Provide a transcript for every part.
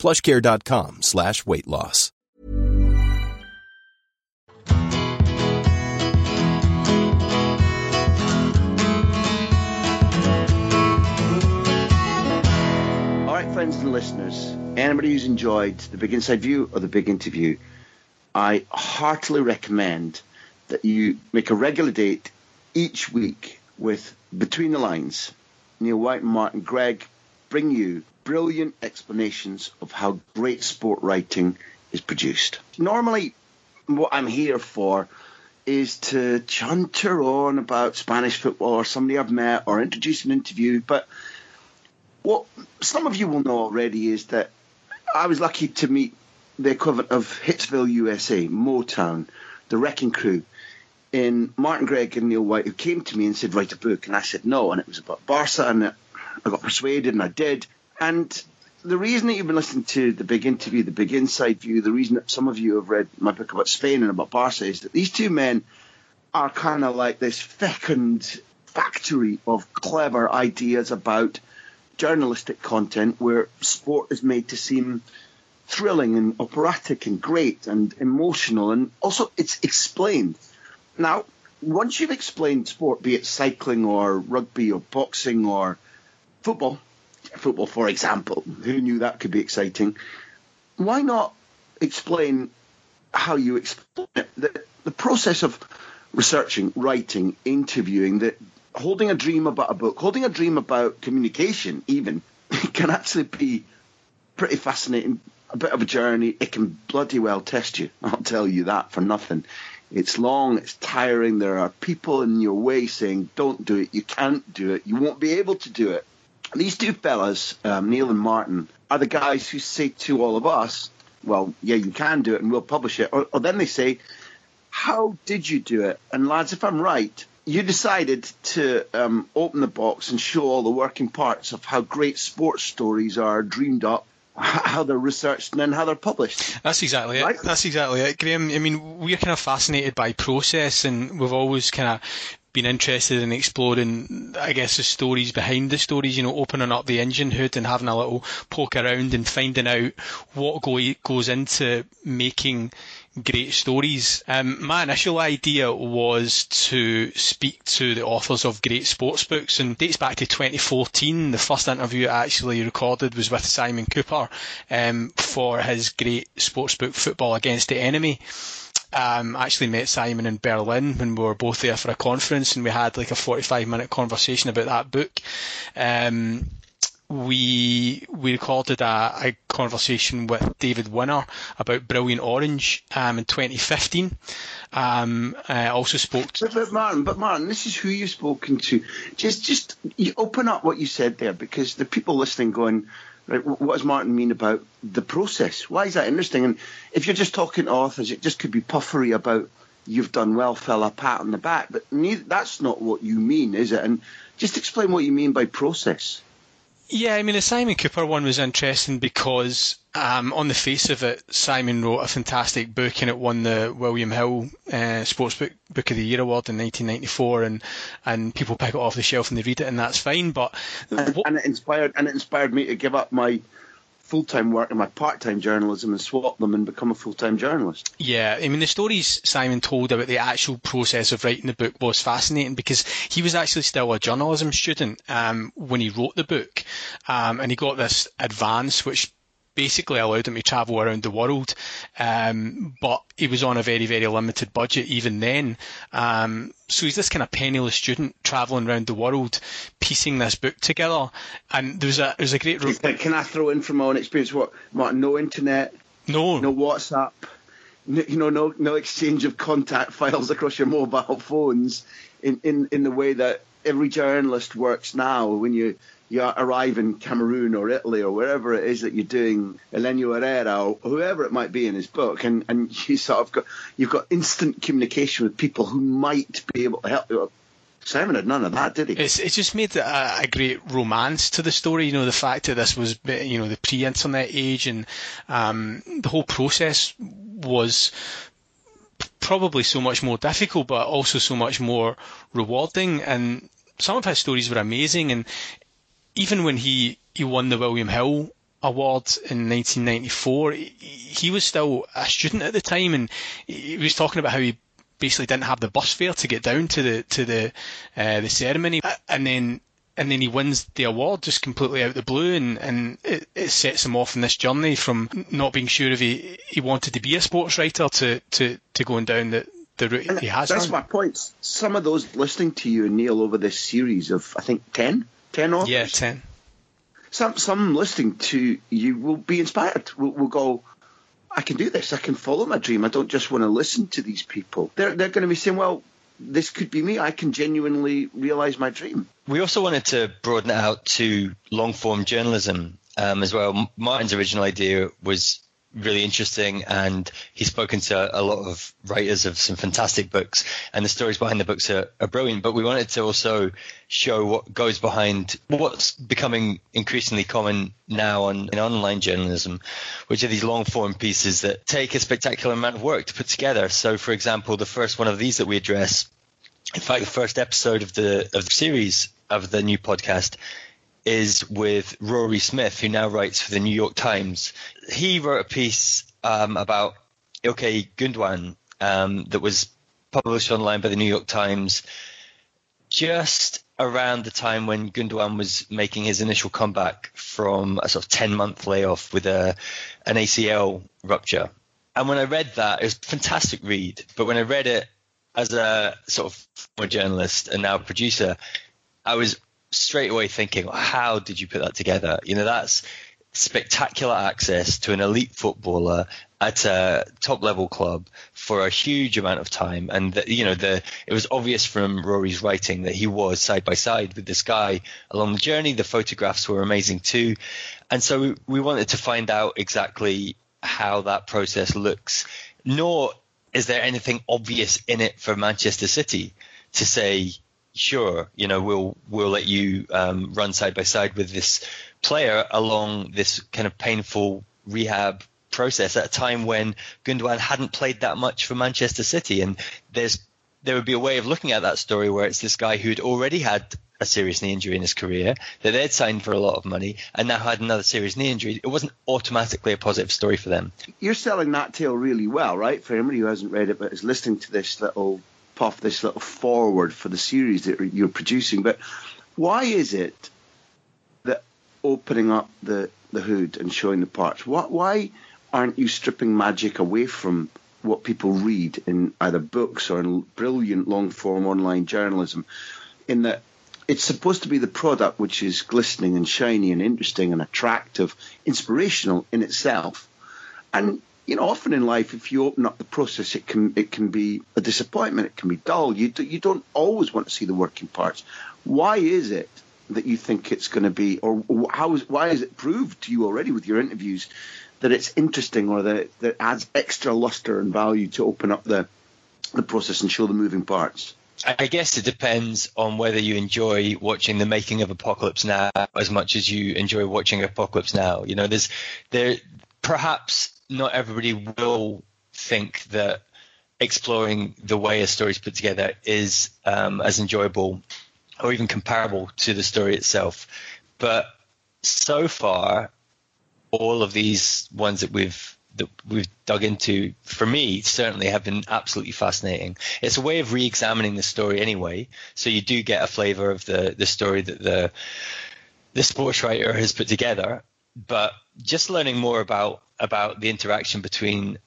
PlushCare.com/weight loss. All right, friends and listeners, anybody who's enjoyed The Big Inside View or The Big Interview, I heartily recommend that you make a regular date each week with Between the Lines. Neil White and Martin Greig bring you brilliant explanations of how great sport writing is produced. Normally, what I'm here for is to chunter on about Spanish football or somebody I've met or introduce an interview. But what some of you will know already is that I was lucky to meet the equivalent of Hitsville USA, Motown, the Wrecking Crew, in Martin Greig and Neil White, who came to me and said, write a book. And I said no, and it was about Barça, and I got persuaded, and I did. And the reason that you've been listening to The Big Interview, The Big Inside View, the reason that some of you have read my book about Spain and about Barça is that these two men are kind of like this fecund factory of clever ideas about journalistic content where sport is made to seem thrilling and operatic and great and emotional, and also it's explained. Now, once you've explained sport, be it cycling or rugby or boxing or football, for example, who knew that could be exciting? Why not explain how you explain it? The process of researching, writing, interviewing, holding a dream about a book, holding a dream about communication even, can actually be pretty fascinating, a bit of a journey. It can bloody well test you. I'll tell you that for nothing. It's long, it's tiring. There are people in your way saying, don't do it, you can't do it, you won't be able to do it. These two fellas, Neil and Martin, are the guys who say to all of us, well, yeah, you can do it and we'll publish it. Or then they say, how did you do it? And lads, if I'm right, you decided to open the box and show all the working parts of how great sports stories are dreamed up, how they're researched, and then how they're published. That's exactly it. Right? That's exactly it, Graham. I mean, we're kind of fascinated by process, and we've always kind of been interested in exploring, I guess, the stories behind the stories, you know, opening up the engine hood and having a little poke around and finding out what goes into making great stories. My initial idea was to speak to the authors of great sports books, and dates back to 2014. The first interview I actually recorded was with Simon Cooper for his great sports book Football Against the Enemy. I actually met Simon in Berlin when we were both there for a conference, and we had like a 45-minute conversation about that book. We recorded a conversation with David Winner about Brilliant Orange in 2015. I also spoke to... But Martin, this is who you've spoken to. Just you open up what you said there, because the people listening going, right, what does Martin mean about the process? Why is that interesting? And if you're just talking to authors, it just could be puffery about, you've done well, fella, pat on the back. But that's not what you mean, is it? And just explain what you mean by process. Yeah, I mean, the Simon Cooper one was interesting because on the face of it, Simon wrote a fantastic book, and it won the William Hill Sportsbook Book of the Year Award in 1994, and people pick it off the shelf and they read it, and that's fine. But it inspired me to give up my full-time work and my part-time journalism and swap them and become a full-time journalist. Yeah, I mean, the stories Simon told about the actual process of writing the book was fascinating, because he was actually still a journalism student when he wrote the book, and he got this advance which basically allowed him to travel around the world, but he was on a very, very limited budget even then. So he's this kind of penniless student travelling around the world, piecing this book together. And there was a great... Can I throw in from my own experience, what, Martin, no internet? No WhatsApp? No exchange of contact files across your mobile phones in the way that every journalist works now. When you you arrive in Cameroon or Italy or wherever it is that you're doing Elenio Herrera or whoever it might be in his book, and you sort of got, you've got instant communication with people who might be able to help you. Simon had none of that, did he? It's just made a great romance to the story. You know, the fact that this was, you know, the pre-internet age, and the whole process was probably so much more difficult, but also so much more rewarding. And some of his stories were amazing. And even when he won the William Hill Award in 1994, he was still a student at the time, and he was talking about how he basically didn't have the bus fare to get down to the ceremony, and then he wins the award just completely out of the blue, and it sets him off on this journey from not being sure if he wanted to be a sports writer to going down the route and he has. That's my point. Some of those listening to you, Neil, over this series of I think 10 authors. Yeah, 10. Some listening to you will be inspired. Will go, I can do this. I can follow my dream. I don't just want to listen to these people. They're going to be saying, well, this could be me. I can genuinely realise my dream. We also wanted to broaden it out to long-form journalism as well. Martin's original idea was really interesting, and he's spoken to a lot of writers of some fantastic books, and the stories behind the books are brilliant. But we wanted to also show what goes behind what's becoming increasingly common now in online journalism, which are these long form pieces that take a spectacular amount of work to put together. So, for example, the first one of these that we address, in fact, the first episode of the series of the new podcast, is with Rory Smith, who now writes for the New York Times. He wrote a piece about Ilkay Gundogan that was published online by the New York Times just around the time when Gundogan was making his initial comeback from a sort of 10-month layoff with an ACL rupture. And when I read that, it was a fantastic read. But when I read it as a sort of former journalist and now producer, I was straight away thinking, how did you put that together? You know, that's spectacular access to an elite footballer at a top level club for a huge amount of time. And, it was obvious from Rory's writing that he was side by side with this guy along the journey. The photographs were amazing too. And so we wanted to find out exactly how that process looks. Nor is there anything obvious in it for Manchester City to say, sure, you know, we'll let you run side by side with this player along this kind of painful rehab process at a time when Gundogan hadn't played that much for Manchester City. And there would be a way of looking at that story where it's this guy who'd already had a serious knee injury in his career that they'd signed for a lot of money and now had another serious knee injury. It wasn't automatically a positive story for them. You're selling that tale really well, right? For anybody who hasn't read it but is listening to this little forward for the series that you're producing. But why is it that opening up the hood and showing the parts, why aren't you stripping magic away from what people read in either books or in brilliant long-form online journalism, in that it's supposed to be the product which is glistening and shiny and interesting and attractive, inspirational in itself? And you know, often in life, if you open up the process, it can be a disappointment. It can be dull. You don't always want to see the working parts. Why is it that you think it's going to be, or why is it proved to you already with your interviews that it's interesting, or that adds extra luster and value to open up the process and show the moving parts? I guess it depends on whether you enjoy watching the making of Apocalypse Now as much as you enjoy watching Apocalypse Now. You know, perhaps not everybody will think that exploring the way a story is put together is as enjoyable or even comparable to the story itself. But so far, all of these ones that we've dug into, for me, certainly have been absolutely fascinating. It's a way of re-examining the story anyway. So you do get a flavour of the story that the sports writer has put together. But just learning more about the interaction between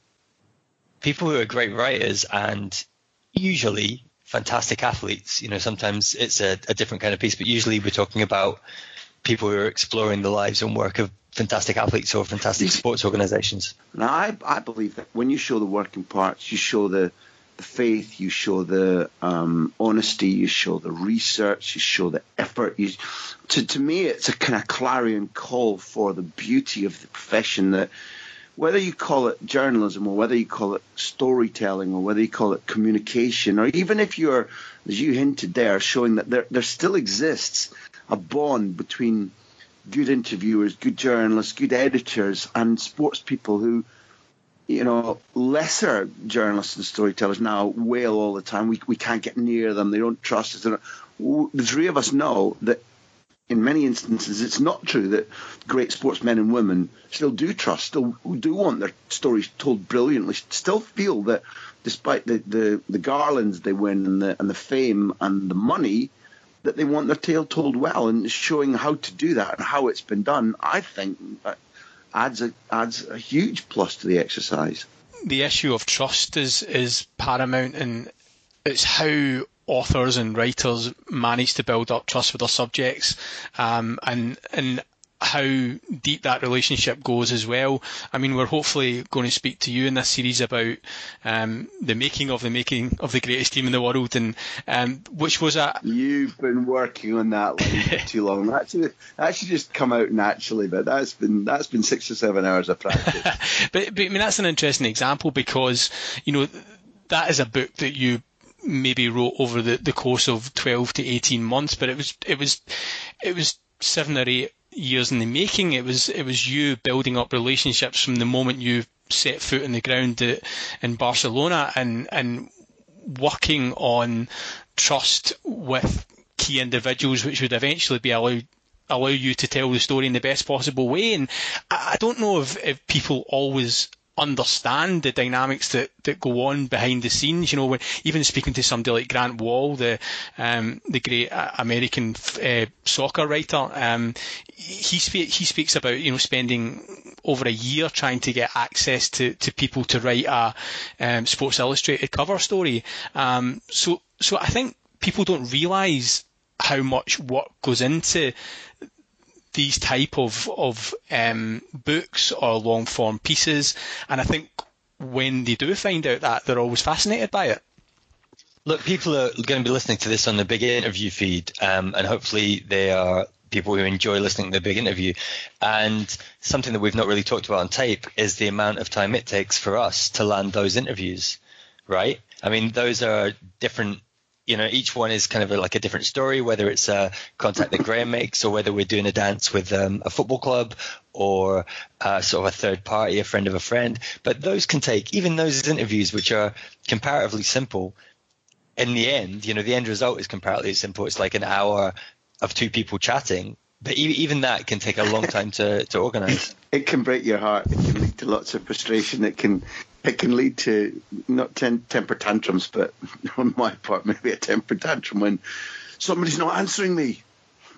people who are great writers and usually fantastic athletes. You know, sometimes it's a different kind of piece, but usually we're talking about people who are exploring the lives and work of fantastic athletes or fantastic sports organizations. Now, I believe that when you show the working parts, you show the the faith, you show the honesty, you show the research, you show the effort. To me, it's a kind of clarion call for the beauty of the profession that whether you call it journalism or whether you call it storytelling or whether you call it communication, or even if you're, as you hinted there, showing that there still exists a bond between good interviewers, good journalists, good editors and sports people who, you know, lesser journalists and storytellers now wail all the time. We can't get near them. They don't trust us. The three of us know that in many instances it's not true that great sportsmen and women still do trust, still do want their stories told brilliantly, still feel that despite the garlands they win and the fame and the money, that they want their tale told well, and showing how to do that and how it's been done, I think adds a huge plus to the exercise. The issue of trust is paramount, and it's how authors and writers manage to build up trust with their subjects, and how deep that relationship goes as well. I mean, we're hopefully going to speak to you in this series about the making of the greatest team in the world, and which was a... You've been working on that for too long. That should just come out naturally, but that's been 6 or 7 hours of practice. but I mean, that's an interesting example because, you know, that is a book that you maybe wrote over the course of 12 to 18 months, but it was 7 or 8 years in the making. It was you building up relationships from the moment you set foot in the ground in Barcelona, and working on trust with key individuals, which would eventually be allow you to tell the story in the best possible way. And I don't know if people always understand the dynamics that go on behind the scenes. You know, when even speaking to somebody like Grant Wahl, the great American soccer writer, he speaks about, you know, spending over a year trying to get access to people to write a Sports Illustrated cover story. So I think people don't realise how much work goes into these type of books or long form pieces, and I think when they do find out that, they're always fascinated by it. Look, people are going to be listening to this on the Big Interview feed, and hopefully they are people who enjoy listening to the Big Interview. And something that we've not really talked about on tape is the amount of time it takes for us to land those interviews, right? I mean, those are different. You know, each one is kind of like a different story, whether it's a contact that Graham makes or whether we're doing a dance with a football club or sort of a third party, a friend of a friend. But those can take, even those interviews, which are comparatively simple, in the end, you know, the end result is comparatively simple. It's like an hour of two people chatting. But even that can take a long time to organise. It can break your heart. It can lead to lots of frustration. It can lead to not temper tantrums, but on my part, maybe a temper tantrum when somebody's not answering me.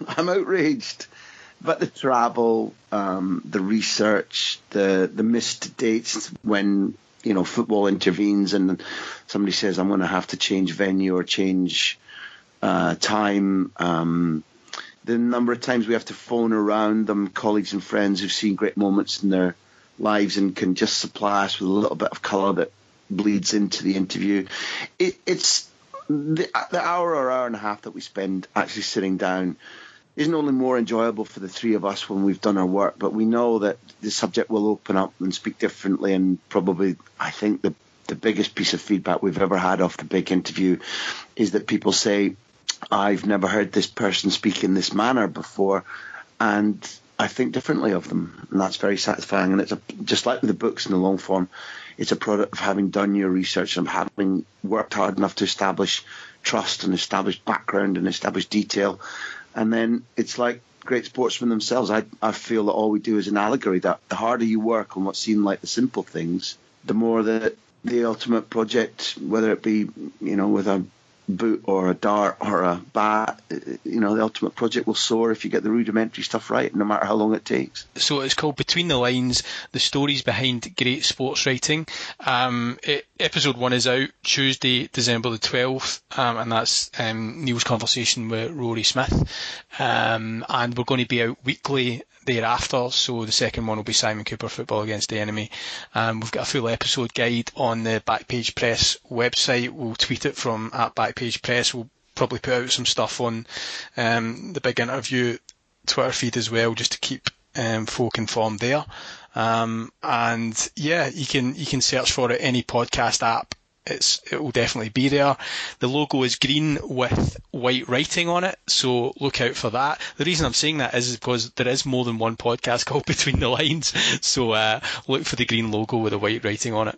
I'm outraged. But the travel, the research, the missed dates when, you know, football intervenes and somebody says, I'm going to have to change venue or change time. The number of times we have to phone around them, colleagues and friends who've seen great moments in their lives and can just supply us with a little bit of colour that bleeds into the interview. It's the hour or hour and a half that we spend actually sitting down isn't only more enjoyable for the three of us when we've done our work, but we know that the subject will open up and speak differently. And probably, I think, the biggest piece of feedback we've ever had off the Big Interview is that people say, I've never heard this person speak in this manner before, and I think differently of them, and that's very satisfying. And it's just like with the books in the long form, it's a product of having done your research and having worked hard enough to establish trust and establish background and establish detail. And then it's like great sportsmen themselves. I feel that all we do is an allegory, that the harder you work on what seem like the simple things, the more that the ultimate project, whether it be, you know, with a boot or a dart or a bat, you know, the ultimate project will soar if you get the rudimentary stuff right, no matter how long it takes. So it's called Between the Lines, the stories behind great sports writing. It Episode 1 is out Tuesday, December the 12th, and that's Neil's conversation with Rory Smith. And we're going to be out weekly thereafter, so the second one will be Simon Cooper, Football Against the Enemy. We've got a full episode guide on the Backpage Press website. We'll tweet it from @BackpagePress. We'll probably put out some stuff on the Big Interview Twitter feed as well, just to keep folk informed there. And yeah, you can search for it any podcast app. It will definitely be there. The logo is green with white writing on it, so look out for that. The reason I'm saying that is because there is more than one podcast called Between the Lines, so look for the green logo with the white writing on it.